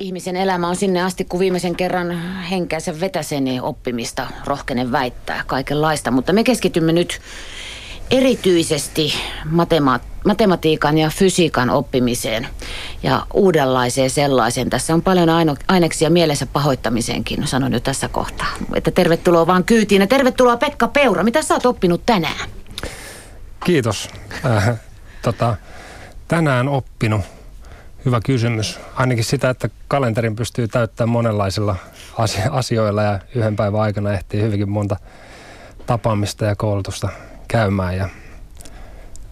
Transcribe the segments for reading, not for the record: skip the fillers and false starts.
Ihmisen elämä on sinne asti, kun viimeisen kerran henkänsä vetäsenee oppimista, rohkenen väittää kaikenlaista. Mutta me keskitymme nyt erityisesti matematiikan ja fysiikan oppimiseen ja uudenlaiseen sellaiseen. Tässä on paljon aineksia mielensä pahoittamiseenkin, sanon jo tässä kohtaa. Että tervetuloa vaan kyytiin ja tervetuloa Pekka Peura. Mitä sä oot oppinut tänään? Kiitos. Tänään oppinut. Hyvä kysymys. Ainakin sitä, että kalenterin pystyy täyttämään monenlaisilla asioilla ja yhden päivän aikana ehtii hyvinkin monta tapaamista ja koulutusta käymään ja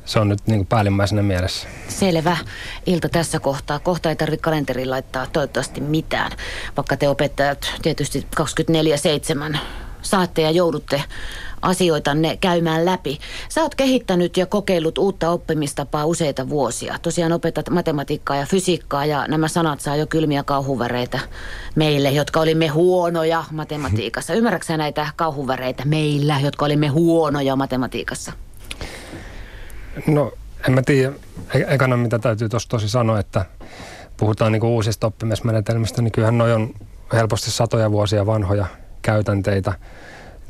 se on nyt niin kuin päällimmäisenä mielessä. Selvä. Ilta tässä kohtaa. Kohta ei tarvitse kalenteriin laittaa toivottavasti mitään, vaikka te opettajat tietysti 24/7 saatte ja joudutte asioitanne käymään läpi. Sä oot kehittänyt ja kokeillut uutta oppimistapaa useita vuosia. Tosiaan opetat matematiikkaa ja fysiikkaa ja nämä sanat saa jo kylmiä kauhuväreitä meille, jotka olimme huonoja matematiikassa. Ymmärrätkö näitä kauhuväreitä meillä, jotka olimme huonoja matematiikassa? No, en mä tiedä. Ekana mitä täytyy tosi sanoa, että puhutaan niinku uusista oppimismenetelmistä, niin kyllähän noi on helposti satoja vuosia vanhoja käytänteitä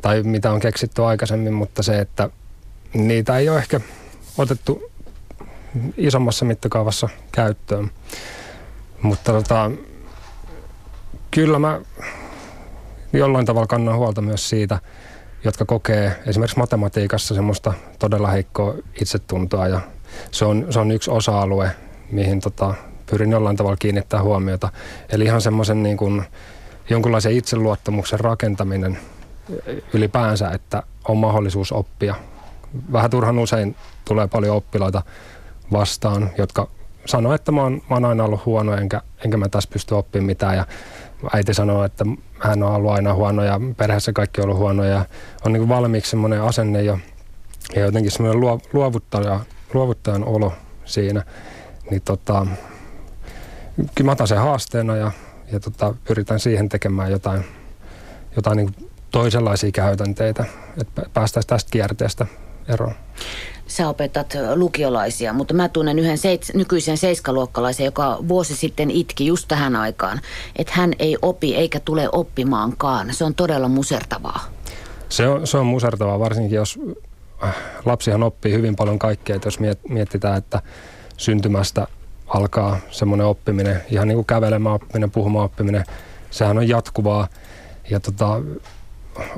tai mitä on keksitty aikaisemmin, mutta se, että niitä ei ole ehkä otettu isommassa mittakaavassa käyttöön. Mutta kyllä mä jollain tavalla kannan huolta myös siitä, jotka kokee esimerkiksi matematiikassa semmoista todella heikkoa itsetuntoa ja se on yksi osa-alue, mihin pyrin jollain tavalla kiinnittämään huomiota. Eli ihan semmoisen niin kuin jonkunlaisen itseluottamuksen rakentaminen ylipäänsä, että on mahdollisuus oppia. Vähän turhan usein tulee paljon oppilaita vastaan, jotka sanoo, että mä oon aina ollut huono, enkä mä tässä pysty oppimaan mitään. Ja äiti sanoo, että hän on ollut aina huono ja perheessä kaikki on ollut huonoja. Ja on niin kuin valmiiksi semmoinen asenne ja jotenkin semmoinen luovuttajan olo siinä. Niin kyllä mä otan sen haasteena ja pyritään siihen tekemään jotain niin kuin toisenlaisia käytänteitä, että päästäisiin tästä kierteestä eroon. Sä opetat lukiolaisia, mutta mä tunnen yhden nykyisen seiskaluokkalaisen, joka vuosi sitten itki just tähän aikaan, että hän ei opi eikä tule oppimaankaan. Se on todella musertavaa. Se on musertavaa, varsinkin jos lapsihan oppii hyvin paljon kaikkea, että jos mietitään, että syntymästä alkaa semmoinen oppiminen, ihan niin kuin kävelemään oppiminen, puhumaan oppiminen, sehän on jatkuvaa ja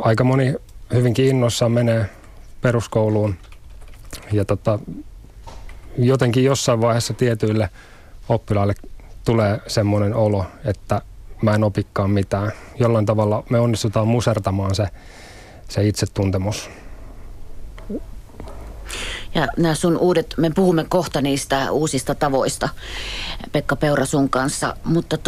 aika moni hyvinkin innoissaan menee peruskouluun ja jotenkin jossain vaiheessa tietyille oppilaille tulee semmoinen olo, että mä en opikaan mitään. Jollain tavalla me onnistutaan musertamaan se itsetuntemus. Ja nämä sun uudet, me puhumme kohta niistä uusista tavoista, Pekka Peura sun kanssa, mutta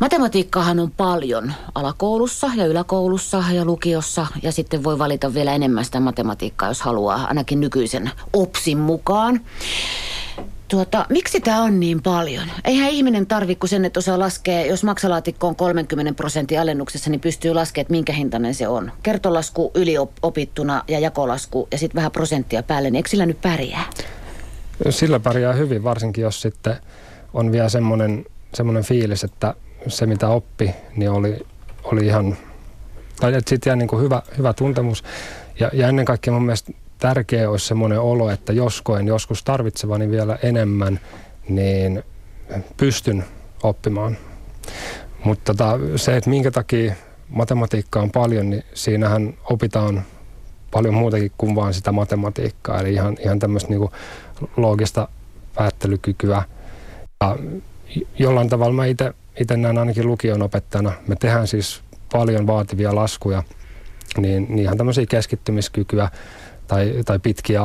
matematiikkahan on paljon alakoulussa ja yläkoulussa ja lukiossa ja sitten voi valita vielä enemmän sitä matematiikkaa, jos haluaa, ainakin nykyisen OPSin mukaan. Miksi tämä on niin paljon? Eihän ihminen tarvitse kuin sen, että osaa laskea, jos maksalaatikko on 30% alennuksessa, niin pystyy laskemaan, että minkä hintainen se on. Kertolasku yliopittuna ja jakolasku ja sitten vähän prosenttia päälle, niin eikö sillä nyt pärjää? Sillä pärjää hyvin, varsinkin jos sitten on vielä semmoinen fiilis, että se mitä oppi, niin oli ihan, tai että siitä jää niin kuin hyvä tuntemus. Ja ennen kaikkea mun mielestä tärkeä olisi semmoinen olo, että jos koen joskus tarvitsevani vielä enemmän, niin pystyn oppimaan. Mutta se, että minkä takia matematiikkaa on paljon, niin siinähän opitaan paljon muutakin kuin vaan sitä matematiikkaa. Eli ihan tämmöistä niin kuin loogista päättelykykyä. Ja jollain tavalla mä itse näen ainakin lukion opettajana. Me tehdään siis paljon vaativia laskuja, niin ihan tämmöisiä keskittymiskykyä tai pitkiä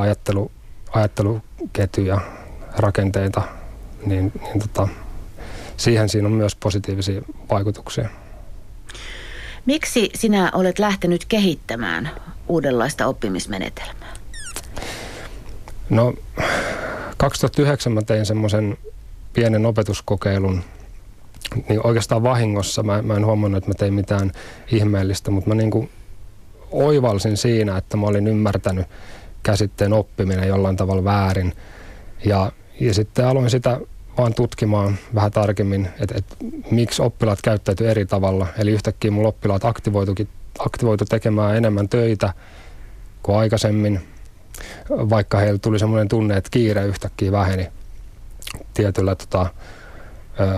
ajatteluketjuja, rakenteita, niin siihen siinä on myös positiivisia vaikutuksia. Miksi sinä olet lähtenyt kehittämään uudenlaista oppimismenetelmää? No, 2009 mä tein semmoisen pienen opetuskokeilun, niin oikeastaan vahingossa. Mä en huomannut, että mä tein mitään ihmeellistä, mutta mä niin kuin oivalsin siinä, että mä olin ymmärtänyt käsitteen oppiminen jollain tavalla väärin. Ja sitten aloin sitä vaan tutkimaan vähän tarkemmin, että miksi oppilaat käyttäytyy eri tavalla. Eli yhtäkkiä mun oppilaat aktivoitu tekemään enemmän töitä kuin aikaisemmin, vaikka heillä tuli semmoinen tunne, että kiire yhtäkkiä väheni tietyllä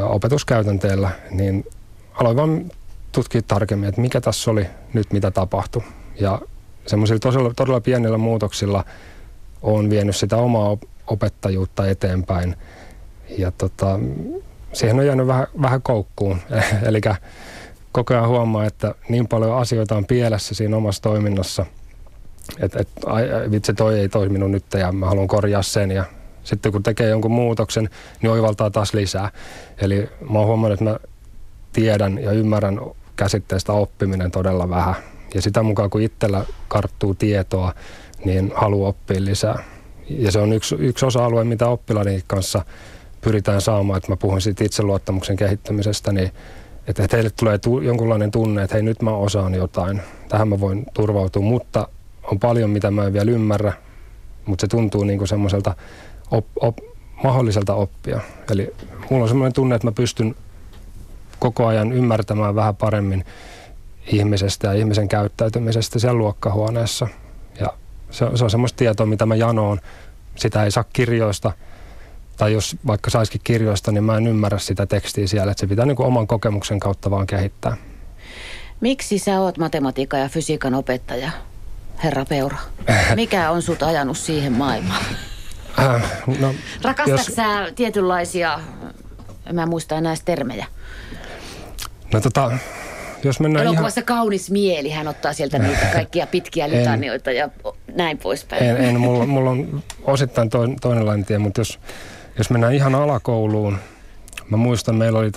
opetuskäytänteellä, niin aloin vaan tutkia tarkemmin, että mikä tässä oli nyt, mitä tapahtui. Ja semmoisilla todella pienillä muutoksilla olen vienyt sitä omaa opettajuutta eteenpäin. Ja siihen on jäänyt vähän koukkuun. Eli koko ajan huomaa, että niin paljon asioita on pielessä siinä omassa toiminnassa, että vitsi, toi ei toiminut nyt ja mä haluan korjaa sen. Ja sitten kun tekee jonkun muutoksen, niin oivaltaa taas lisää. Eli mä oon huomannut, että mä tiedän ja ymmärrän käsitteestä oppiminen todella vähän. Ja sitä mukaan, kun itsellä karttuu tietoa, niin haluaa oppia lisää. Ja se on yksi osa-alue, mitä oppilaiden kanssa pyritään saamaan, että mä puhun siitä itseluottamuksen kehittymisestä, niin että heille tulee jonkunlainen tunne, että hei, nyt mä osaan jotain, tähän mä voin turvautua, mutta on paljon, mitä mä en vielä ymmärrä, mutta se tuntuu niin kuin semmoiselta mahdolliselta oppia. Eli mulla on semmoinen tunne, että mä pystyn koko ajan ymmärtämään vähän paremmin ihmisestä ja ihmisen käyttäytymisestä siellä luokkahuoneessa. Ja se on semmoista tietoa, mitä mä janoon. Sitä ei saa kirjoista, tai jos vaikka saisikin kirjoista, niin mä en ymmärrä sitä tekstiä siellä. Että se pitää niin kuin oman kokemuksen kautta vaan kehittää. Miksi sä oot matematiikan ja fysiikan opettaja, herra Peura? Mikä on sut ajanut siihen maailmaan? No, rakastatko sä tietynlaisia, mä en muista enää termejä? No jos mennään elokuvassa ihan... Kaunis mieli, hän ottaa sieltä niitä kaikkia pitkiä litanioita ja näin poispäin. Mulla on osittain toinenlainen tie, mutta jos mennään ihan alakouluun, mä muistan, meillä oli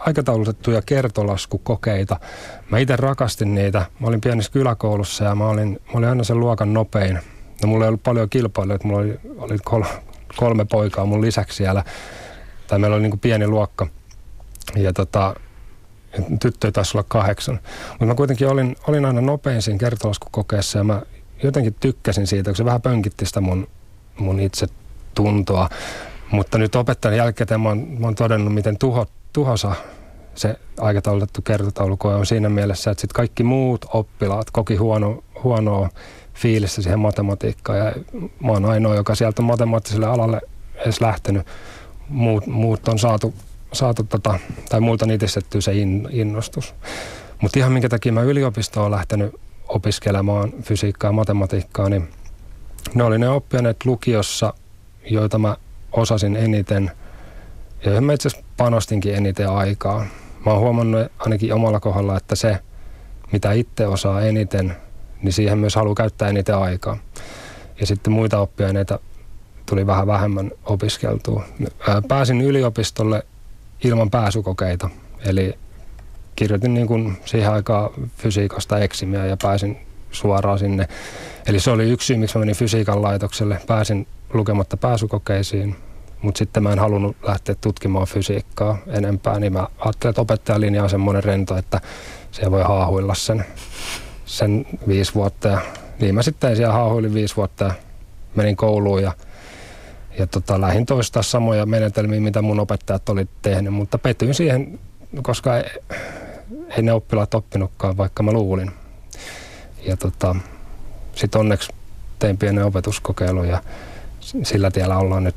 aikataulutettuja kertolaskukokeita. Mä itse rakastin niitä. Mä olin pienessä kyläkoulussa ja mä olin aina sen luokan nopein. No, mulla ei ollut paljon kilpailijoita, mulla oli kolme poikaa mun lisäksi siellä. Tai meillä oli niin kuin pieni luokka. Ja tyttöjä taisi olla 8. Mutta mä kuitenkin olin aina nopein siinä kertolaskukokeessa ja mä jotenkin tykkäsin siitä, kun se vähän pönkitti sitä mun itsetuntoa. Mutta nyt opettajan jälkeen mä oon todennut, miten tuhosa se aikataulutettu kertotaulukoe on siinä mielessä, että sit kaikki muut oppilaat koki huonoa fiilistä siihen matematiikkaan. Ja mä oon ainoa, joka sieltä matemaattiselle alalle edes lähtenyt. Muut on saatu tai multa nitistettyä se innostus. Mutta ihan minkä takia mä yliopistoon olen lähtenyt opiskelemaan fysiikkaa ja matematiikkaa, niin ne oli ne oppiaineet lukiossa, joita mä osasin eniten ja joihin mä itse asiassa panostinkin eniten aikaa. Mä oon huomannut ainakin omalla kohdalla, että se, mitä itse osaa eniten, niin siihen myös haluaa käyttää eniten aikaa. Ja sitten muita oppiaineita tuli vähän vähemmän opiskeltua. Pääsin yliopistolle ilman pääsykokeita. Eli kirjoitin niin kuin siihen aikaan fysiikasta eksimiä ja pääsin suoraan sinne. Eli se oli yksi syy, miksi mä menin fysiikan laitokselle. Pääsin lukematta pääsykokeisiin, mutta sitten mä en halunnut lähteä tutkimaan fysiikkaa enempää. Niin mä ajattelin, että opettajalinja on semmoinen rento, että siellä voi haahuilla sen 5 vuotta. Ja niin mä sitten siellä haahuilin 5 vuotta ja menin kouluun ja lähdin toistaa samoja menetelmiä, mitä mun opettajat oli tehnyt, mutta petyin siihen, koska ei ne oppilaat oppinutkaan, vaikka mä luulin. Ja sit onneksi tein pienen opetuskokeilun ja sillä tiellä ollaan nyt.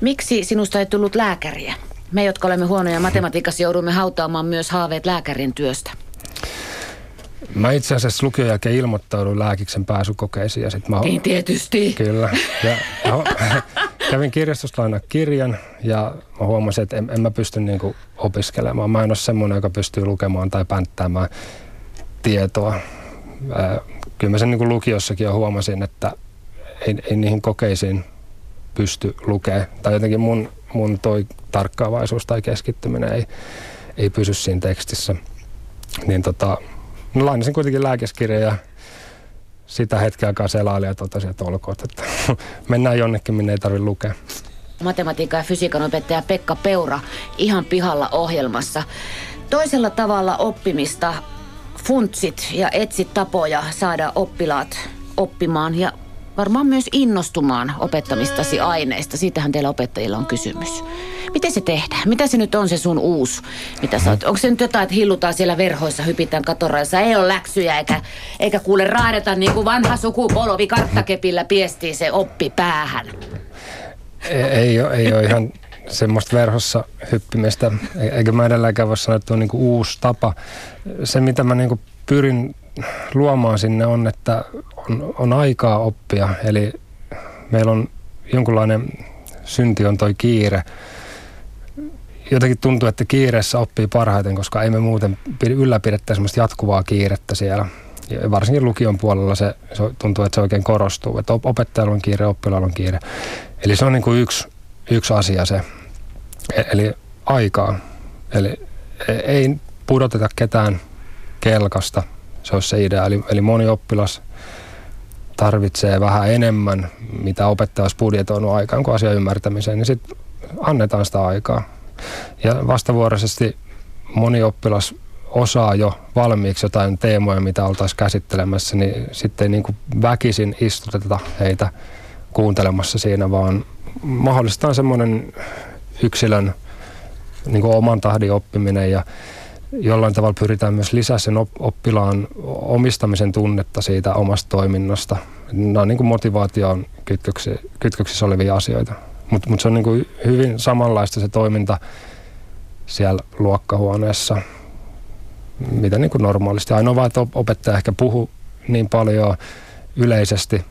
Miksi sinusta ei tullut lääkäriä? Me, jotka olemme huonoja matematiikassa, joudumme hautaamaan myös haaveet lääkärin työstä. Mä itse asiassa lukion jälkeen ilmoittauduin lääkiksen pääsykokeisiin. Ja sit mä... Niin tietysti. Kyllä. Ja kävin kirjastuslaina kirjan ja mä huomasin, että en mä pysty niinku opiskelemaan. Mä en ole semmoinen, joka pystyy lukemaan tai pänttäämään tietoa. Kyllä mä sen niinku lukiossakin jo huomasin, että ei niihin kokeisiin pysty lukemaan. Tai jotenkin mun toi tarkkaavaisuus tai keskittyminen ei pysy siinä tekstissä. Niin no, lainasin kuitenkin lääkeskirjaa ja sitä hetken aikaa selailin ja totesin, että olkoon, että mennään jonnekin, minne ei tarvitse lukea. Matematiikan ja fysiikan opettaja Pekka Peura ihan pihalla ohjelmassa. Toisella tavalla oppimista funtsit ja etsit tapoja saada oppilaat oppimaan ja varmaan myös innostumaan opettamistasi aineista. Siitähän teillä opettajilla on kysymys. Miten se tehdään? Mitä se nyt on se sun uusi? Mitä sä oot? Onko se nyt jotain, että hillutaan siellä verhoissa, hypitään katoraissa, ei ole läksyjä eikä kuule raadeta niin kuin vanha sukupolvi karttakepillä piestii se oppi päähän? Ei ole ihan semmoista verhossa hyppimistä, eikä mä edelläkään voi sanoa, että on niinku uusi tapa. Se, mitä mä niinku pyrin luomaan sinne on, että on aikaa oppia. Eli meillä on jonkunlainen synti on toi kiire. Jotenkin tuntuu, että kiireessä oppii parhaiten, koska ei me muuten ylläpidetä semmoista jatkuvaa kiirettä siellä. Ja varsinkin lukion puolella se tuntuu, että se oikein korostuu. Että opettajalla on kiire, oppilaalla on kiire. Eli se on niinku yksi asia se. Eli aikaa. Eli ei pudoteta ketään kelkasta. Se olisi se idea. Eli moni oppilas tarvitsee vähän enemmän, mitä opettaja olisi budjetoinut aikaan kuin asian ymmärtämiseen. Niin sitten annetaan sitä aikaa. Ja vastavuoroisesti moni oppilas osaa jo valmiiksi jotain teemoja, mitä oltaisiin käsittelemässä, niin sitten ei niin kuin väkisin istuteta heitä kuuntelemassa siinä, vaan mahdollistetaan semmoinen yksilön niin kuin oman tahdin oppiminen ja jollain tavalla pyritään myös lisää sen oppilaan omistamisen tunnetta siitä omasta toiminnasta. Nämä on niin kuin motivaation kytköksissä olevia asioita. Mutta se on niin kuin hyvin samanlaista se toiminta siellä luokkahuoneessa, mitä niin kuin normaalisti. Ainoa vaan, että opettaja ehkä puhuu niin paljon yleisesti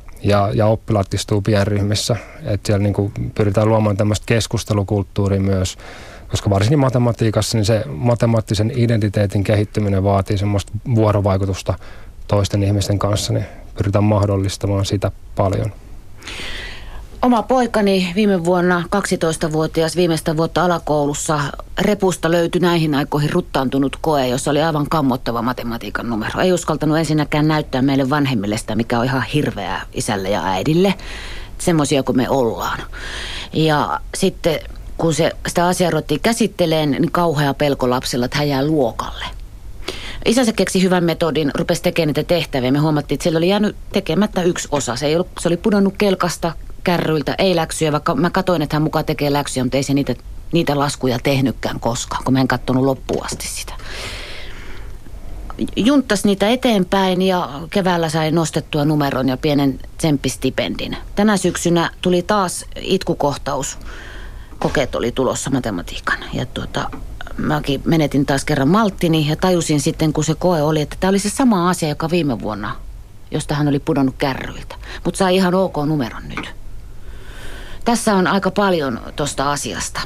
ja oppilaat istuu pienryhmissä. Et siellä niin kuin pyritään luomaan tämmöistä keskustelukulttuuria myös, koska varsinkin matematiikassa niin se matemaattisen identiteetin kehittyminen vaatii semmoista vuorovaikutusta toisten ihmisten kanssa, niin pyritään mahdollistamaan sitä paljon. Oma poikani viime vuonna 12-vuotias viimeistä vuotta alakoulussa repusta löytyi näihin aikoihin ruttaantunut koe, jossa oli aivan kammottava matematiikan numero. Ei uskaltanut ensinnäkään näyttää meille vanhemmille sitä, mikä on ihan hirveää isälle ja äidille. Semmoisia kuin me ollaan. Ja sitten kun sitä asiaa ruvettiin käsitteleen, niin kauhea pelko lapsilla, että hän jää luokalle. Isänsä keksi hyvän metodin, rupesi tekemään niitä tehtäviä. Me huomattiin, että siellä oli jäänyt tekemättä yksi osa. Se oli pudonnut kelkasta kärryiltä, ei läksyjä, vaikka mä katsoin, että hän mukaan tekee läksyjä, mutta ei se niitä laskuja tehnytkään koskaan, kun mä en katsonut loppuun asti sitä. Junttasi niitä eteenpäin ja keväällä sai nostettua numeron ja pienen tsemppistipendin. Tänä syksynä tuli taas itkukohtaus. Kokeet oli tulossa matematiikan ja mäkin menetin taas kerran malttini ja tajusin sitten, kun se koe oli, että tämä oli se sama asia, joka viime vuonna, josta hän oli pudonnut kärryiltä. Mutta sai ihan ok numeron nyt. Tässä on aika paljon tuosta asiasta.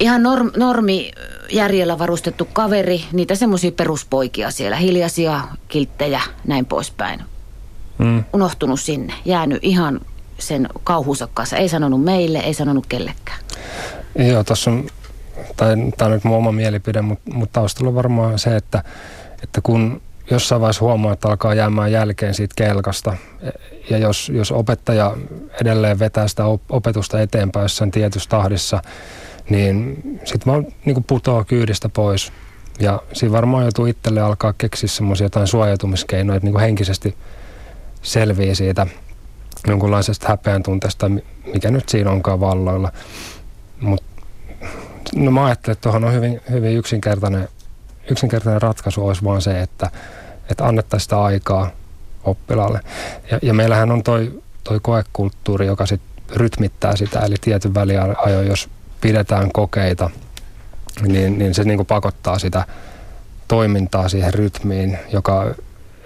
Ihan normijärjellä varustettu kaveri, niitä semmoisia peruspoikia siellä, hiljaisia, kilttejä, näin poispäin. Unohtunut sinne, jäänyt ihan sen kauhunsa kanssa. Ei sanonut meille, ei sanonut kellekään. Joo, tuossa on, tämä on nyt mun oma mielipide, mutta taustalla on varmaan se, että kun jossain vaiheessa huomaa, että alkaa jäämään jälkeen siitä kelkasta. Ja jos opettaja edelleen vetää sitä opetusta eteenpäin jossain tietyssä tahdissa, niin sitten vaan niin putoaa kyydistä pois. Ja siinä varmaan joutuu itselleen alkaa keksiä semmoisia jotain suojautumiskeinoja, että niin henkisesti selviää siitä jonkunlaisesta häpeän tunteesta, mikä nyt siinä onkaan valloilla. No mä ajattelen, että tuohon on hyvin, hyvin yksinkertainen ratkaisu olisi vaan se, että annettaisiin sitä aikaa oppilaalle. Ja meillähän on toi koekulttuuri, joka sit rytmittää sitä, eli tietyn väliajo, jos pidetään kokeita, niin se niinku pakottaa sitä toimintaa siihen rytmiin, joka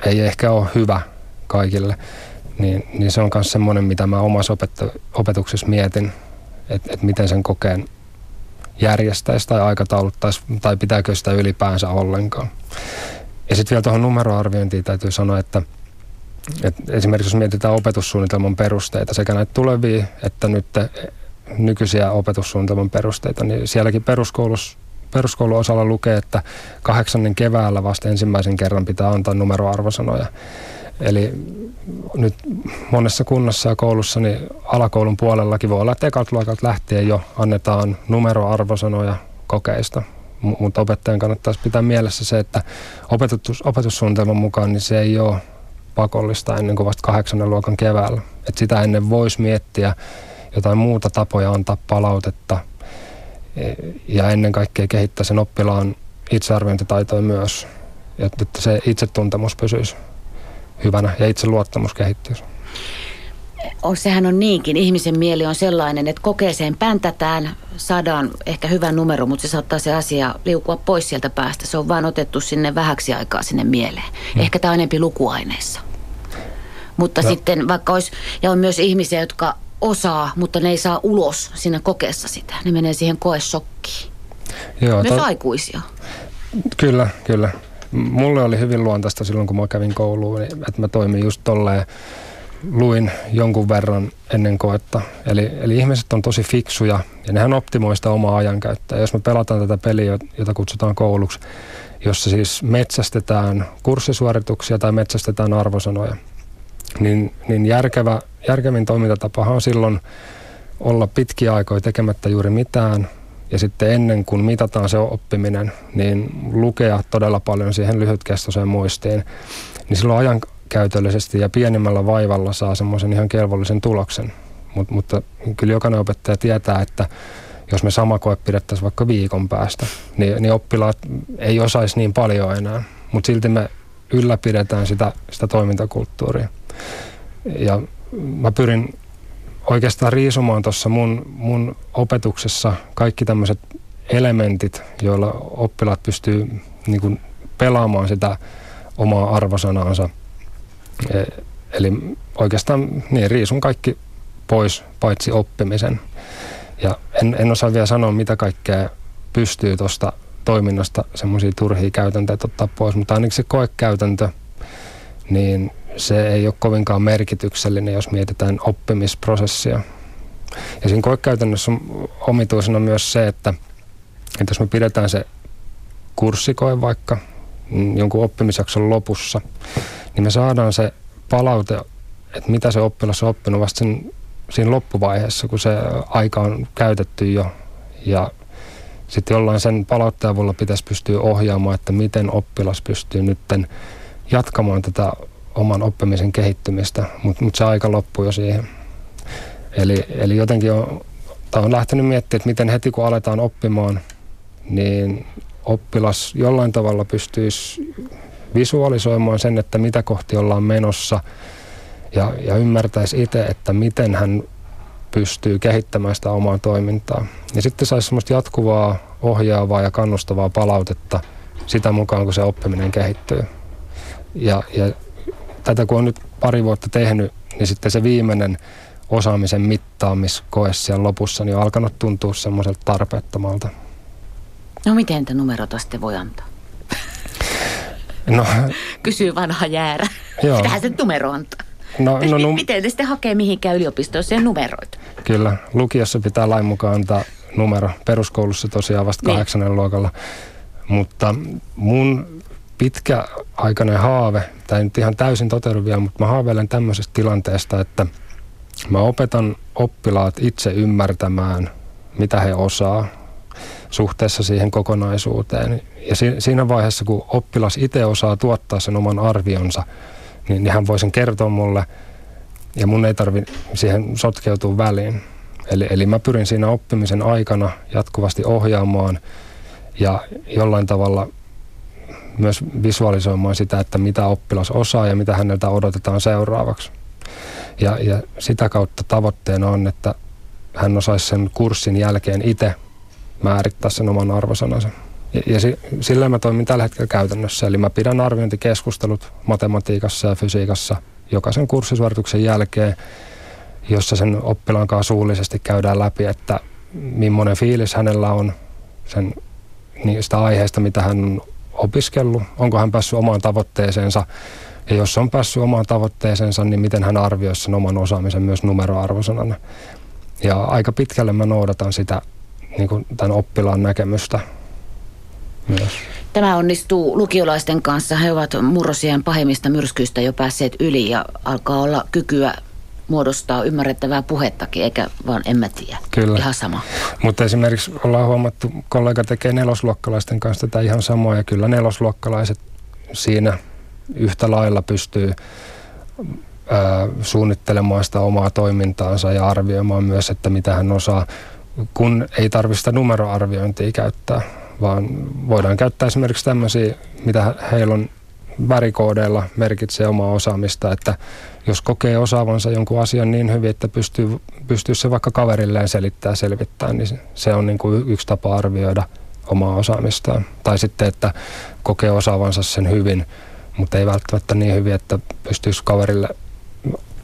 ei ehkä ole hyvä kaikille. Niin se on myös semmoinen, mitä mä omassa opetuksessa mietin, että miten sen kokeen järjestäisi tai aikatauluttaisi, tai pitääkö sitä ylipäänsä ollenkaan. Ja sitten vielä tuohon numeroarviointiin täytyy sanoa, että esimerkiksi jos mietitään opetussuunnitelman perusteita, sekä näitä tulevia että nyt nykyisiä opetussuunnitelman perusteita, niin sielläkin peruskoulun osalla lukee, että 8. keväällä vasta ensimmäisen kerran pitää antaa numeroarvosanoja. Eli nyt monessa kunnassa ja koulussa, niin alakoulun puolellakin voi olla, että ekalta luokalta lähtien jo annetaan numeroarvosanoja kokeista. Mutta opettajan kannattaisi pitää mielessä se, että opetussuunnitelman mukaan niin se ei ole pakollista ennen kuin vasta 8. luokan keväällä. Et sitä ennen voisi miettiä jotain muuta tapoja antaa palautetta ja ennen kaikkea kehittää sen oppilaan itsearviointitaitoja myös, että se itsetuntemus pysyisi hyvänä ja itseluottamus kehittyisi. Sehän on niinkin. Ihmisen mieli on sellainen, että kokeeseen päntätään, saadaan ehkä hyvä numero, mutta se saattaa se asia liukua pois sieltä päästä. Se on vaan otettu sinne vähäksi aikaa sinne mieleen. Ehkä tämä on enempi lukuaineissa. Mutta sitten vaikka olisi, ja on myös ihmisiä, jotka osaa, mutta ne ei saa ulos siinä kokeessa sitä. Ne menee siihen koesokkiin. Joo, myös aikuisia. Kyllä. Mulle oli hyvin luontaista silloin, kun mä kävin kouluun, että mä toimin just tolleen. Luin jonkun verran ennen koetta. Eli ihmiset on tosi fiksuja ja nehän optimoi sitä omaa ajankäyttöä. Jos me pelataan tätä peliä, jota kutsutaan kouluksi, jossa siis metsästetään kurssisuorituksia tai metsästetään arvosanoja, niin järkevin toimintatapahan on silloin olla pitkiä aikoja tekemättä juuri mitään. Ja sitten ennen kuin mitataan se oppiminen, niin lukea todella paljon siihen lyhytkestoiseen muistiin, niin silloin käytöllisesti ja pienemmällä vaivalla saa semmoisen ihan kelvollisen tuloksen. Mutta kyllä jokainen opettaja tietää, että jos me sama koe pidettäisiin vaikka viikon päästä, niin oppilaat ei osaisi niin paljon enää. Mutta silti me ylläpidetään sitä toimintakulttuuria. Ja mä pyrin oikeastaan riisumaan tuossa mun opetuksessa kaikki tämmöiset elementit, joilla oppilaat pystyy niin kuin pelaamaan sitä omaa arvosanaansa. Eli oikeastaan riisun kaikki pois, paitsi oppimisen. Ja en osaa vielä sanoa, mitä kaikkea pystyy tuosta toiminnasta semmoisia turhia käytänteitä ottaa pois, mutta ainakin se koekäytäntö, niin se ei ole kovinkaan merkityksellinen, jos mietitään oppimisprosessia. Ja siinä koekäytännössä on omituisena myös se, että jos me pidetään se kurssikoe vaikka jonkun oppimisjakson lopussa, niin me saadaan se palaute, että mitä se oppilas on oppinut vasta siinä loppuvaiheessa, kun se aika on käytetty jo. Ja sitten jollain sen palautteen avulla pitäisi pystyä ohjaamaan, että miten oppilas pystyy nyt jatkamaan tätä oman oppimisen kehittymistä, mutta se aika loppuu jo siihen. Eli jotenkin on lähtenyt miettimään, että miten heti kun aletaan oppimaan, niin oppilas jollain tavalla pystyisi visualisoimaan sen, että mitä kohti ollaan menossa ja ymmärtäisi itse, että miten hän pystyy kehittämään sitä omaa toimintaa. Ja sitten saisi semmoista jatkuvaa, ohjaavaa ja kannustavaa palautetta sitä mukaan, kun se oppiminen kehittyy. Ja tätä kun on nyt pari vuotta tehnyt, niin sitten se viimeinen osaamisen mittaamiskoe siellä lopussa niin on alkanut tuntua semmoiselta tarpeettomalta. No miten te numerota sitten voi antaa? No, kysyy vanha jäärä. Mitähän se numero antaa? Miten te sitten hakee mihinkään yliopistoon sen numeroita? Kyllä, lukiossa pitää lain mukaan antaa numero. Peruskoulussa tosiaan vasta 8. luokalla. Mutta mun pitkäaikainen haave, tämä ei nyt ihan täysin toteudu vielä, mutta mä haaveilen tämmöisestä tilanteesta, että mä opetan oppilaat itse ymmärtämään, mitä he osaa suhteessa siihen kokonaisuuteen. Ja siinä vaiheessa, kun oppilas itse osaa tuottaa sen oman arvionsa, niin hän voi sen kertoa mulle, ja mun ei tarvitse siihen sotkeutua väliin. Eli mä pyrin siinä oppimisen aikana jatkuvasti ohjaamaan ja jollain tavalla myös visualisoimaan sitä, että mitä oppilas osaa ja mitä häneltä odotetaan seuraavaksi. Ja sitä kautta tavoitteena on, että hän osaisi sen kurssin jälkeen itse määrittää sen oman arvosanansa. Ja sillä mä toimin tällä hetkellä käytännössä. Eli mä pidän arviointikeskustelut matematiikassa ja fysiikassa jokaisen kurssisuorituksen jälkeen, jossa sen oppilaan kanssa suullisesti käydään läpi, että millainen fiilis hänellä on niistä aiheista, mitä hän on opiskellut. Onko hän päässyt omaan tavoitteeseensa? Ja jos on päässyt omaan tavoitteeseensa, niin miten hän arvioi sen oman osaamisen myös numeroarvosanana. Ja aika pitkälle mä noudatan sitä niin kuin tämän oppilaan näkemystä myös. Tämä onnistuu lukiolaisten kanssa. He ovat murrosien pahimmista myrskyistä jo päässeet yli ja alkaa olla kykyä muodostaa ymmärrettävää puhettakin, eikä vaan en mä tiedä. Kyllä. Ihan sama. Mutta esimerkiksi ollaan huomattu, kollega tekee nelosluokkalaisten kanssa tätä ihan samaa ja kyllä nelosluokkalaiset siinä yhtä lailla pystyy suunnittelemaan sitä omaa toimintaansa ja arvioimaan myös, että mitä hän osaa, kun ei tarvitse sitä numeroarviointia käyttää, vaan voidaan käyttää esimerkiksi tämmöisiä, mitä heillä on värikoodeilla merkitsee omaa osaamista, että jos kokee osaavansa jonkun asian niin hyvin, että pystyy se vaikka kaverilleen selvittämään, niin se on niin kuin yksi tapa arvioida omaa osaamistaan. Tai sitten, että kokee osaavansa sen hyvin, mutta ei välttämättä niin hyvin, että pystyisi kaverille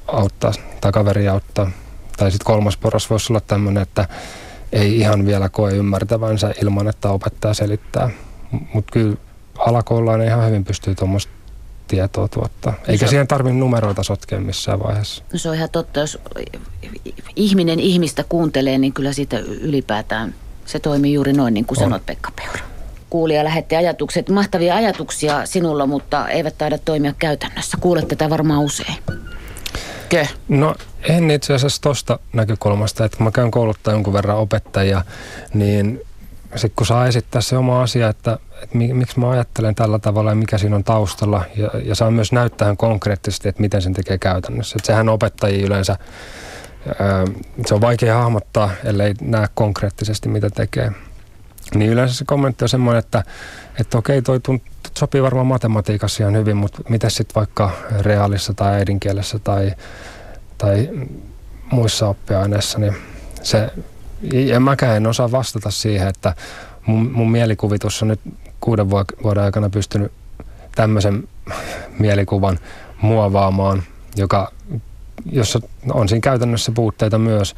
auttaa tai kaveria auttaa. Tai sitten kolmas porras voisi olla tämmöinen, että ei ihan vielä koe ymmärtävänsä ilman, että opettaa selittää. Mutta kyllä alakoululainen ihan hyvin pystyy tuommoista tietoa tuottaa. Eikä siihen tarvitse numeroita sotkea missään vaiheessa. Se on ihan totta. Jos ihminen ihmistä kuuntelee, niin kyllä siitä ylipäätään se toimii juuri noin, niin kuin sanot, Pekka Peura. Kuulija lähetti ajatukset. Mahtavia ajatuksia sinulla, mutta eivät taida toimia käytännössä. Kuulet tätä varmaan usein. Kö? No en itse asiassa tuosta näkökulmasta, että kun mä käyn kouluttaa jonkun verran opettajia, niin sitten kun saa esittää se oma asia, että miksi mä ajattelen tällä tavalla ja mikä siinä on taustalla, ja saa myös näyttää konkreettisesti, että miten sen tekee käytännössä. Että sehän opettajia yleensä, se on vaikea hahmottaa, ellei näe konkreettisesti, mitä tekee. Niin yleensä se kommentti on semmoinen, että okei, toi sopii varmaan matematiikassa ihan hyvin, mutta mitä sitten vaikka reaalissa tai äidinkielessä tai muissa oppiaineissa, niin se... Ja mäkään en osaa vastata siihen, että mun mielikuvitus on nyt 6 vuoden aikana pystynyt tämmöisen mielikuvan muovaamaan, jossa on siinä käytännössä puutteita myös.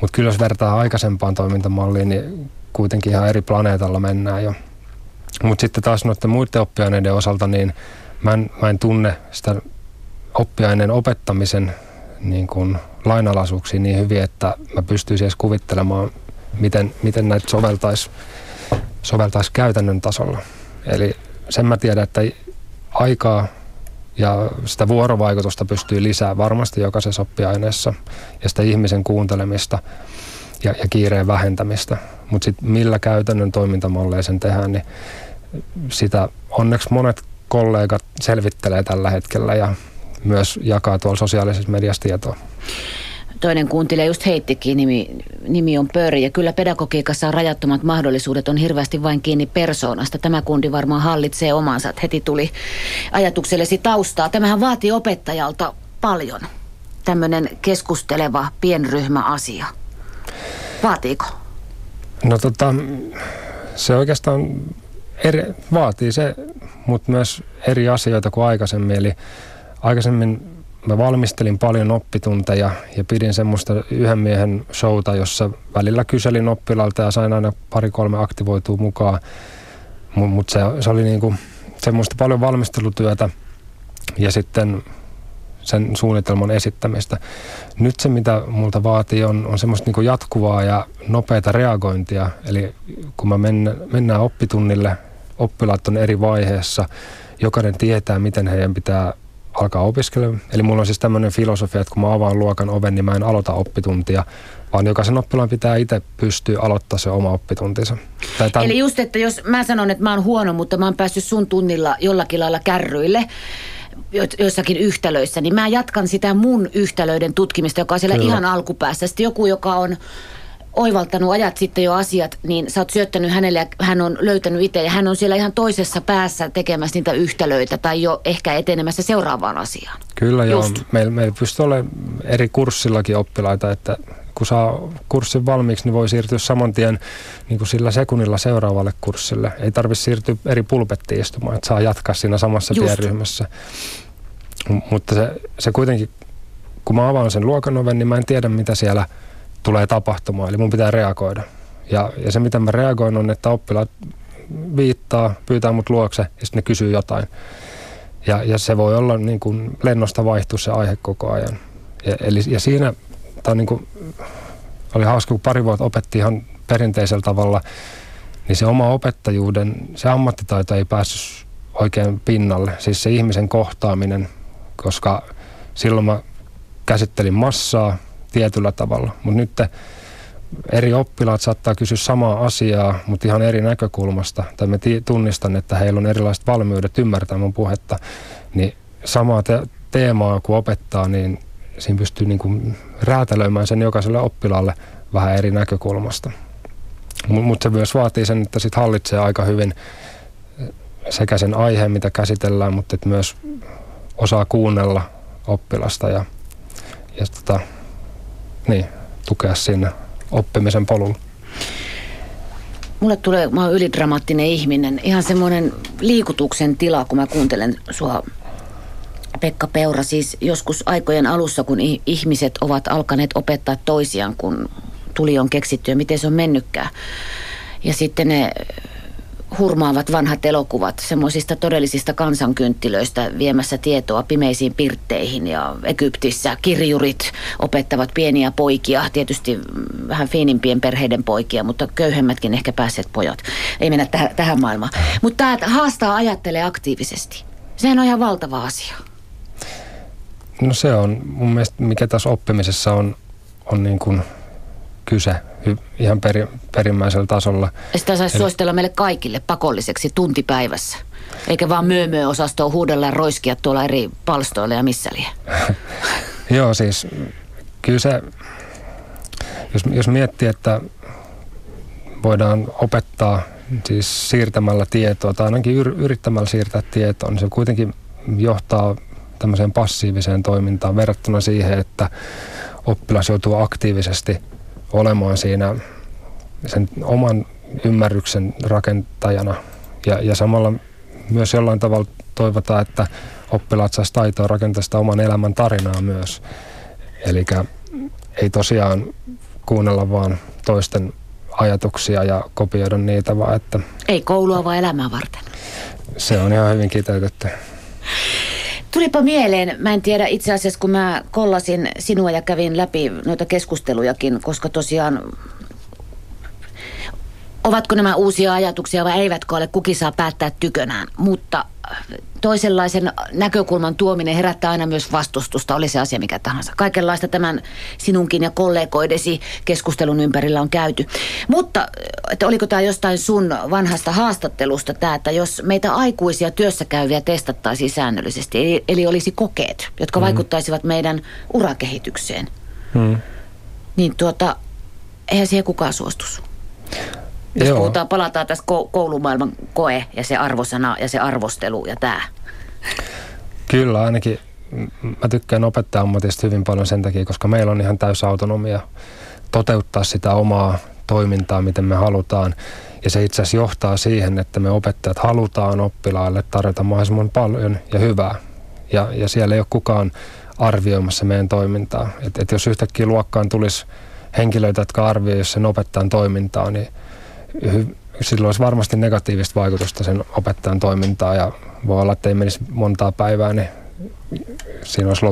Mutta kyllä jos vertaa aikaisempaan toimintamalliin, niin kuitenkin ihan eri planeetalla mennään jo. Mutta sitten taas noiden muiden oppiaineiden osalta, niin mä en tunne sitä oppiaineen opettamisen niin kuin lainalaisuuksia niin hyvin, että mä pystyisin edes kuvittelemaan, miten näitä soveltaisi käytännön tasolla. Eli sen mä tiedän, että aikaa ja sitä vuorovaikutusta pystyy lisää varmasti jokaisessa oppiaineessa ja sitä ihmisen kuuntelemista ja kiireen vähentämistä. Mutta sitten millä käytännön toimintamalleja sen tehdään, niin sitä onneksi monet kollegat selvittelee tällä hetkellä ja myös jakaa tuolla sosiaalisessa mediassa tietoa. Toinen kuuntelija just heittikin, nimi on Pöri, ja kyllä pedagogiikassa on rajattomat mahdollisuudet, on hirveästi vain kiinni persoonasta. Tämä kundi varmaan hallitsee omansa, että heti tuli ajatuksellesi taustaa. Tämähän vaatii opettajalta paljon, tämmöinen keskusteleva pienryhmäasia. Vaatiiko? No se oikeastaan vaatii se, mutta myös eri asioita kuin aikaisemmin, eli aikaisemmin mä valmistelin paljon oppitunteja ja pidin semmoista yhden miehen showta, jossa välillä kyselin oppilalta ja sain aina 2-3 aktivoitua mukaan. Mutta se oli niinku semmoista paljon valmistelutyötä ja sitten sen suunnitelman esittämistä. Nyt se, mitä multa vaatii, on semmoista niinku jatkuvaa ja nopeata reagointia. Eli kun mä mennään oppitunnille, oppilaat on eri vaiheessa, jokainen tietää, miten heidän pitää alkaa opiskella. Eli mulla on siis tämmöinen filosofia, että kun mä avaan luokan oven, niin mä en aloita oppituntia, vaan jokaisen oppilaan pitää itse pystyä aloittaa se oma oppituntinsa. Eli just, että jos mä sanon, että mä oon huono, mutta mä oon päässyt sun tunnilla jollakin lailla kärryille joissakin yhtälöissä, niin mä jatkan sitä mun yhtälöiden tutkimista, joka on siellä ihan alkupäässä. Sitten joku, joka on oivaltanut ajat sitten jo asiat, niin sä oot syöttänyt hänelle ja hän on löytänyt itse ja hän on siellä ihan toisessa päässä tekemässä niitä yhtälöitä tai jo ehkä etenemässä seuraavaan asiaan. Kyllä just. Joo, meillä pystyy olemaan eri kurssillakin oppilaita, että kun saa kurssin valmiiksi, niin voi siirtyä saman tien niin kuin sillä sekunnilla seuraavalle kurssille. Ei tarvitse siirtyä eri pulpettiin istumaan, että saa jatkaa siinä samassa pienryhmässä. Mutta se kuitenkin, kun mä avaan sen luokan oven, niin mä en tiedä mitä siellä tulee tapahtumaan, eli mun pitää reagoida. Ja se, mitä mä reagoin, on, että oppilaat viittaa, pyytää mut luokse, ja sitten ne kysyy jotain. Ja se voi olla niin kuin lennosta vaihtuu se aihe koko ajan. Ja siinä, tai niin kuin, oli hauska, kun 2 vuotta opetti ihan perinteisellä tavalla, niin se oma opettajuuden, se ammattitaito ei päässyt oikein pinnalle. Siis se ihmisen kohtaaminen, koska silloin mä käsittelin massaa tietyllä tavalla. Mutta nyt eri oppilaat saattaa kysyä samaa asiaa, mutta ihan eri näkökulmasta. Tai mä tunnistan, että heillä on erilaiset valmiudet ymmärtää mun puhetta. Niin samaa teemaa kun opettaa, niin siinä pystyy niin kuin räätälöimään sen jokaiselle oppilaalle vähän eri näkökulmasta. Mutta se myös vaatii sen, että sit hallitsee aika hyvin sekä sen aiheen, mitä käsitellään, mutta et myös osaa kuunnella oppilasta ja tukea sinne oppimisen polulla. Mulle tulee, mä oon ylidramaattinen ihminen, ihan semmoinen liikutuksen tila, kun mä kuuntelen sua, Pekka Peura. Siis joskus aikojen alussa, kun ihmiset ovat alkaneet opettaa toisiaan, kun tuli on keksitty ja miten se on mennytkään. Ja sitten ne hurmaavat vanhat elokuvat semmoisista todellisista kansankynttilöistä viemässä tietoa pimeisiin pirtteihin, ja Egyptissä kirjurit opettavat pieniä poikia, tietysti vähän fiinimpien perheiden poikia, mutta köyhemmätkin ehkä päässeet pojat. Ei mennä tähän maailmaan. Mutta tämä haastaa ajattelee aktiivisesti. Sehän on ihan valtava asia. No se on mun mielestä, mikä tässä oppimisessa on niin kuin kyse ihan perimmäisellä tasolla. Ja sitä saisi suositella meille kaikille pakolliseksi tuntipäivässä, eikä vaan myömyöosastoa huudella ja roiskia tuolla eri palstoilla ja missä liian. Joo, siis kyllä se, jos miettii, että voidaan opettaa siis siirtämällä tietoa tai ainakin yrittämällä siirtää tietoa, niin se kuitenkin johtaa tämmöiseen passiiviseen toimintaan verrattuna siihen, että oppilas joutuu aktiivisesti olemaan siinä sen oman ymmärryksen rakentajana. Ja samalla myös jollain tavalla toivotaan, että oppilaat saisi taitoa rakentaa sitä oman elämän tarinaa myös. Eli ei tosiaan kuunnella vaan toisten ajatuksia ja kopioida niitä, vaan että... Ei koulua vaan elämää varten. Se on ihan hyvin kiteytetty. Tulipa mieleen, mä en tiedä itse asiassa, kun mä kollasin sinua ja kävin läpi noita keskustelujakin, koska tosiaan ovatko nämä uusia ajatuksia vai eivätkö ole, kukin saa päättää tykönään, mutta toisenlaisen näkökulman tuominen herättää aina myös vastustusta, oli se asia mikä tahansa. Kaikenlaista tämän sinunkin ja kollegoidesi keskustelun ympärillä on käyty. Mutta että oliko tämä jostain sun vanhasta haastattelusta tämä, että jos meitä aikuisia työssäkäyviä testattaisiin säännöllisesti, eli olisi kokeet, jotka vaikuttaisivat meidän urakehitykseen, niin eihän siihen kukaan suostuisi. Jos palataan tässä koulumaailman koe ja se arvosana ja se arvostelu ja tämä. Kyllä, ainakin mä tykkään opettaa ammatista hyvin paljon sen takia, koska meillä on ihan täysi autonomia toteuttaa sitä omaa toimintaa, miten me halutaan. Ja se itse asiassa johtaa siihen, että me opettajat halutaan oppilaille tarjota mahdollisimman paljon ja hyvää. Ja siellä ei ole kukaan arvioimassa meidän toimintaa. Et jos yhtäkkiä luokkaan tulisi henkilöitä, jotka arvioivat sen opettajan toimintaa, niin silloin olisi varmasti negatiivista vaikutusta sen opettajan toimintaan, ja voi olla, että ei menisi montaa päivää, niin siinä olisi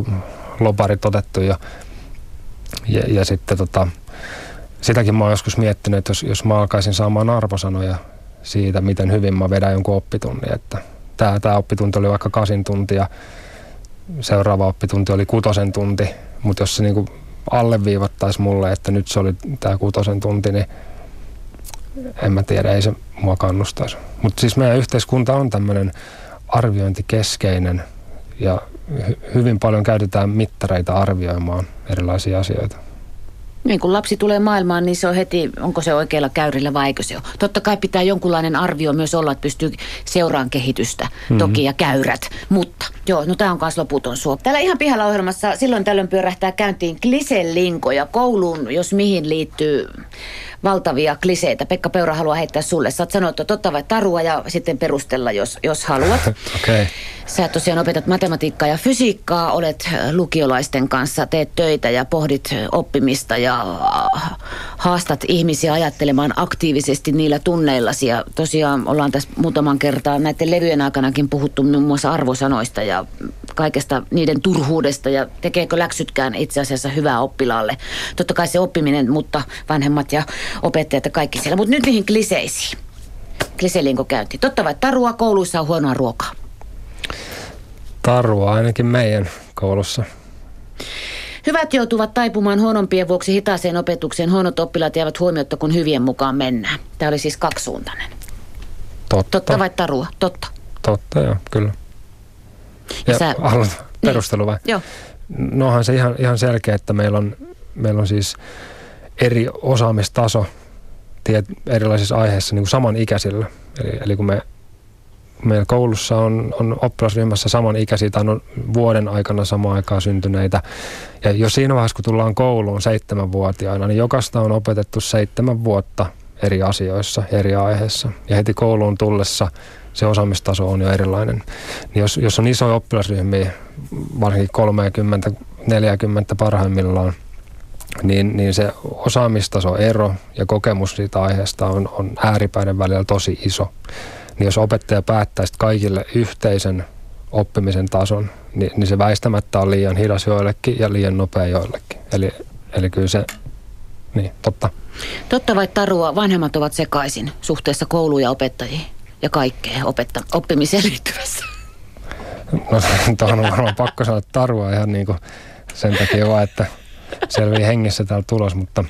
loparit otettu. Ja sitten sitäkin mä oon joskus miettinyt, että jos mä alkaisin saamaan arvosanoja siitä, miten hyvin mä vedän jonkun oppitunnin, että tämä oppitunti oli vaikka 8 tuntia, seuraava oppitunti oli 6 tunti, mutta jos se niinku alleviivattaisi mulle, että nyt se oli tämä 6 tunti, niin en mä tiedä, ei se mua kannustaisi. Mutta siis meidän yhteiskunta on tämmöinen arviointikeskeinen ja hyvin paljon käytetään mittareita arvioimaan erilaisia asioita. Niin kun lapsi tulee maailmaan, niin se on heti, onko se oikealla käyrillä vai eikö se ole. Totta kai pitää jonkunlainen arvio myös olla, että pystyy seuraan kehitystä toki ja käyrät. Mutta joo, no tämä on myös loputon suo. Täällä ihan pihalla ohjelmassa silloin tällöin pyörähtää käyntiin kliselinkoja. Kouluun, jos mihin, liittyy valtavia kliseitä. Pekka Peura haluaa heittää sulle. Saat sanoa, että totta vai tarua ja sitten perustella, jos haluat. Okay. Sä tosiaan opetat matematiikkaa ja fysiikkaa, olet lukiolaisten kanssa, teet töitä ja pohdit oppimista ja haastat ihmisiä ajattelemaan aktiivisesti niillä tunneillasi. Ja tosiaan ollaan tässä muutaman kertaa näiden levyjen aikanakin puhuttu muun muassa arvosanoista ja kaikesta niiden turhuudesta ja tekeekö läksytkään itse asiassa hyvää oppilaalle. Totta kai se oppiminen, mutta vanhemmat ja opettajat ja kaikki siellä. Mutta nyt niihin kliseisiin. Kliselinko käynti. Totta vai tarua, kouluissa on huonoa ruokaa. Tarua ainakin meidän koulussa. Hyvät joutuvat taipumaan huonompien vuoksi hitaaseen opetukseen. Huonot oppilaat jäävät huomiotta, kun hyvien mukaan mennään. Tämä oli siis kaksisuuntainen. Totta. Totta vai tarua? Totta. Totta, joo, kyllä. Ja sä... perustelu vai? Joo. No onhan se ihan selkeä, että meillä on siis eri osaamistaso erilaisissa aiheissa niin kuin samanikäisillä. Eli kun meillä koulussa on oppilasryhmässä samanikäisiä tai on vuoden aikana samaan aikaan syntyneitä. Ja jos siinä vaiheessa, kun tullaan kouluun 7-vuotiaana, niin jokaista on opetettu 7 vuotta eri asioissa, eri aiheissa. Ja heti kouluun tullessa se osaamistaso on jo erilainen. Niin jos on isoja oppilasryhmiä, varsinkin 30-40 parhaimmillaan, niin se osaamistasoero ja kokemus siitä aiheesta on ääripäiden välillä tosi iso. Niin jos opettaja päättäisi kaikille yhteisen oppimisen tason, niin se väistämättä on liian hidas joillekin ja liian nopea joillekin. Eli kyllä se, niin, totta. Totta vai tarua, vanhemmat ovat sekaisin suhteessa kouluun ja opettajiin ja kaikkeen oppimiseen liittyvässä? No tuohon on varmaan pakko sanoa tarua ihan niin kuin sen takia vaan, että selvii hengissä täällä tulos, mutta...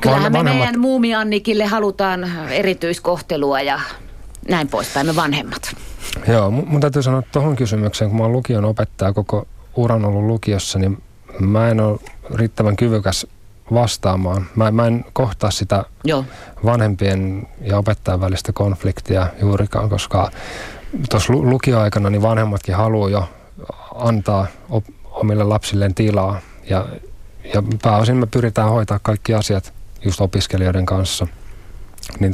Kyllähän me meidän Muumi-Annikille halutaan erityiskohtelua ja näin poispäin, me vanhemmat. Joo, mun täytyy sanoa tuohon kysymykseen, kun mä oon lukion opettaja, koko uran ollut lukiossa, niin mä en ole riittävän kyvykäs vastaamaan. Mä en kohtaa sitä vanhempien ja opettajan välistä konfliktia juurikaan, koska tuossa lukioaikana niin vanhemmatkin haluaa jo antaa omille lapsilleen tilaa ja pääosin me pyritään hoitaa kaikki asiat just opiskelijoiden kanssa. Niin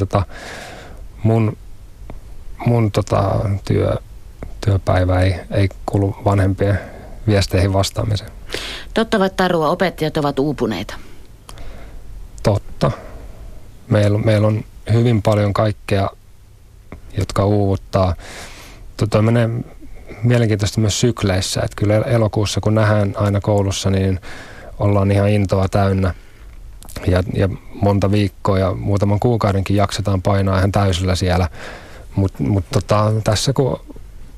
mun työpäivä ei kulu vanhempien viesteihin vastaamiseen. Totta vai tarua, opettajat ovat uupuneita? Totta. Meillä on hyvin paljon kaikkea, jotka uuvuttaa. Tuo menee mielenkiintoisesti myös sykleissä. Että kyllä elokuussa, kun nähdään aina koulussa, niin ollaan ihan intoa täynnä ja monta viikkoa ja muutaman kuukaudenkin jaksetaan painaa ihan täysillä siellä. Mutta tässä kun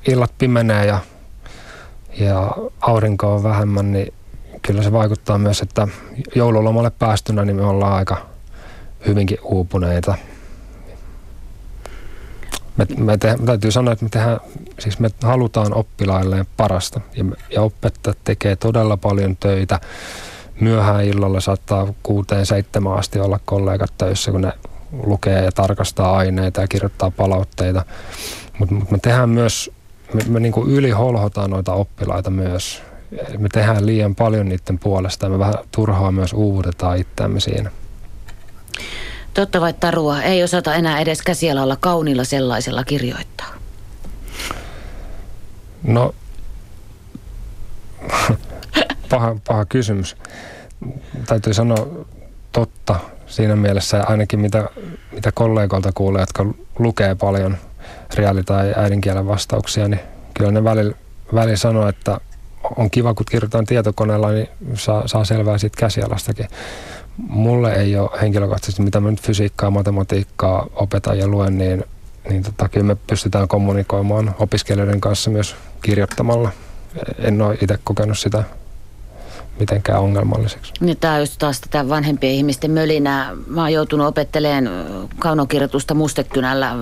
illat pimenee ja aurinko on vähemmän, niin kyllä se vaikuttaa myös, että joululomalle päästynä niin me ollaan aika hyvinkin uupuneita. Me täytyy sanoa, että me halutaan oppilailleen parasta ja opettajat tekee todella paljon töitä. Myöhään illalla saattaa 6-7 asti olla kollegat töissä, kun ne lukee ja tarkastaa aineita ja kirjoittaa palautteita. Mutta me tehdään myös, me niin kuin yliholhotaan noita oppilaita myös. Me tehdään liian paljon niiden puolesta ja me vähän turhaa myös uuvutetaan itseämme siinä. Totta vai tarua, ei osata enää edes käsialalla kauniilla sellaisella kirjoittaa? No, paha kysymys. Täytyy sanoa totta siinä mielessä, ainakin mitä kollegoilta kuulee, jotka lukee paljon reaali- tai äidinkielen vastauksia, niin kyllä ne välillä sanoo, että on kiva, kun kirjoitetaan tietokoneella, niin saa selvää siitä käsialastakin. Mulle ei ole henkilökohtaisesti, mitä mä nyt fysiikkaa, matematiikkaa opetan ja luen, niin kyllä me pystytään kommunikoimaan opiskelijoiden kanssa myös kirjoittamalla. En ole itse kokenut sitä mitenkään ongelmalliseksi. Ja tämä on just taas tätä vanhempien ihmisten mölinää. Mä oon joutunut opettelemaan kaunokirjoitusta mustekynällä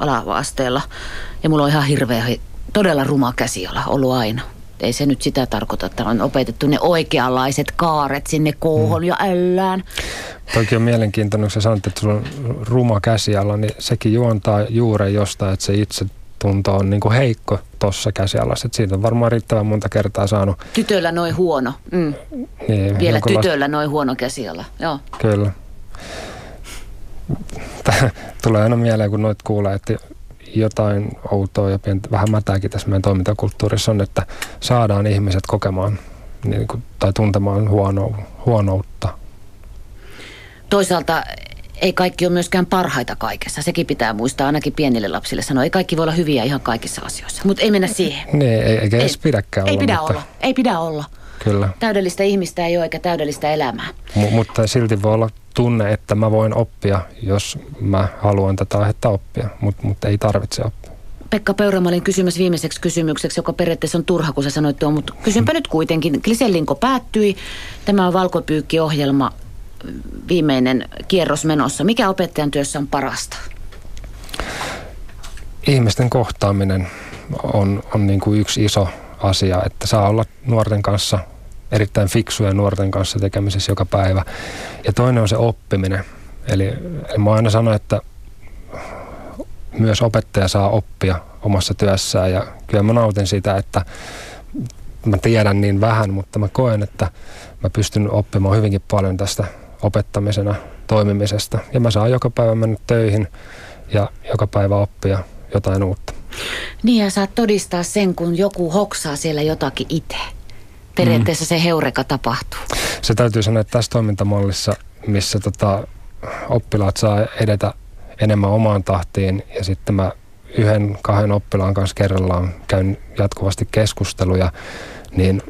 ala-asteella ja mulla on ihan hirveä, todella ruma käsiala ollut aina. Ei se nyt sitä tarkoita, että on opetettu ne oikeanlaiset kaaret sinne koohon ja ällään. Toki on mielenkiintoinen, kun sä sanot, että sulla on ruma käsiala, niin sekin juontaa juuren jostain, että se itsetunto on niin kuin heikko tuossa käsialassa. Et siitä on varmaan riittävän monta kertaa saanut. Tytöllä noin huono. Mm. Niin, vielä tytöllä noin huono käsiala. Joo. Kyllä. Tulee aina mieleen, kun noit kuulee, että jotain outoa ja vähän mätääkin tässä meidän toimintakulttuurissa on, että saadaan ihmiset kokemaan niin kuin, tai tuntemaan huonoutta. Toisaalta ei kaikki ole myöskään parhaita kaikessa. Sekin pitää muistaa ainakin pienille lapsille sanoa. Ei kaikki voi olla hyviä ihan kaikissa asioissa, mutta ei mennä siihen. Niin, eikä edes pidäkään olla. Ei pidä olla. Kyllä. Täydellistä ihmistä ei ole eikä täydellistä elämää. Mutta silti voi olla tunne, että mä voin oppia, jos mä haluan tätä aihetta oppia, mutta ei tarvitse oppia. Pekka Peura, mä olin kysymässä viimeiseksi kysymykseksi, joka periaatteessa on turha, kun sä sanoit tuon, mutta kysynpä nyt kuitenkin. Glisellinko päättyi. Tämä on valkopyykkiohjelma, viimeinen kierros menossa. Mikä opettajan työssä on parasta? Ihmisten kohtaaminen on niin kuin yksi iso asia, että saa olla nuorten kanssa erittäin fiksuja nuorten kanssa tekemisissä joka päivä. Ja toinen on se oppiminen. Eli mä aina sanon, että myös opettaja saa oppia omassa työssään, ja kyllä mä nautin sitä, että mä tiedän niin vähän, mutta mä koen, että mä pystyn oppimaan hyvinkin paljon tästä opettamisena toimimisesta. Ja mä saan joka päivä mennä töihin ja joka päivä oppia jotain uutta. Niin, ja saat todistaa sen, kun joku hoksaa siellä jotakin itse. Periaatteessa se heureka tapahtuu. Se täytyy sanoa, että tässä toimintamallissa, missä oppilaat saa edetä enemmän omaan tahtiin, ja sitten mä 1-2 oppilaan kanssa kerrallaan käyn jatkuvasti keskusteluja, niin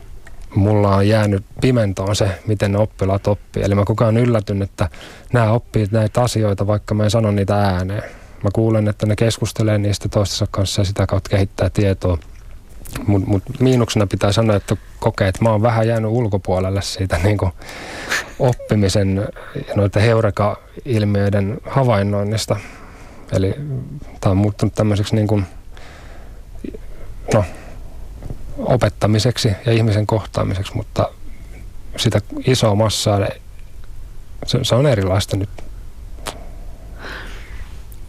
mulla on jäänyt pimentoon se, miten ne oppilaat oppii. Eli mä koko ajan yllätyn, että nämä oppii näitä asioita, vaikka mä en sano niitä ääneen. Mä kuulen, että ne keskustelee niistä toistensa kanssa ja sitä kautta kehittää tietoa. Mut miinuksena pitää sanoa, että kokee, että mä oon vähän jäänyt ulkopuolelle siitä niin kuin oppimisen ja noita heureka-ilmiöiden havainnoinnista. Eli tää on muuttunut tämmöiseksi niin kuin, opettamiseksi ja ihmisen kohtaamiseksi, mutta sitä isoa massaa, se on erilaista nyt.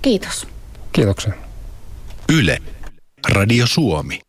Kiitos. Kiitoksia. Yle. Radio Suomi.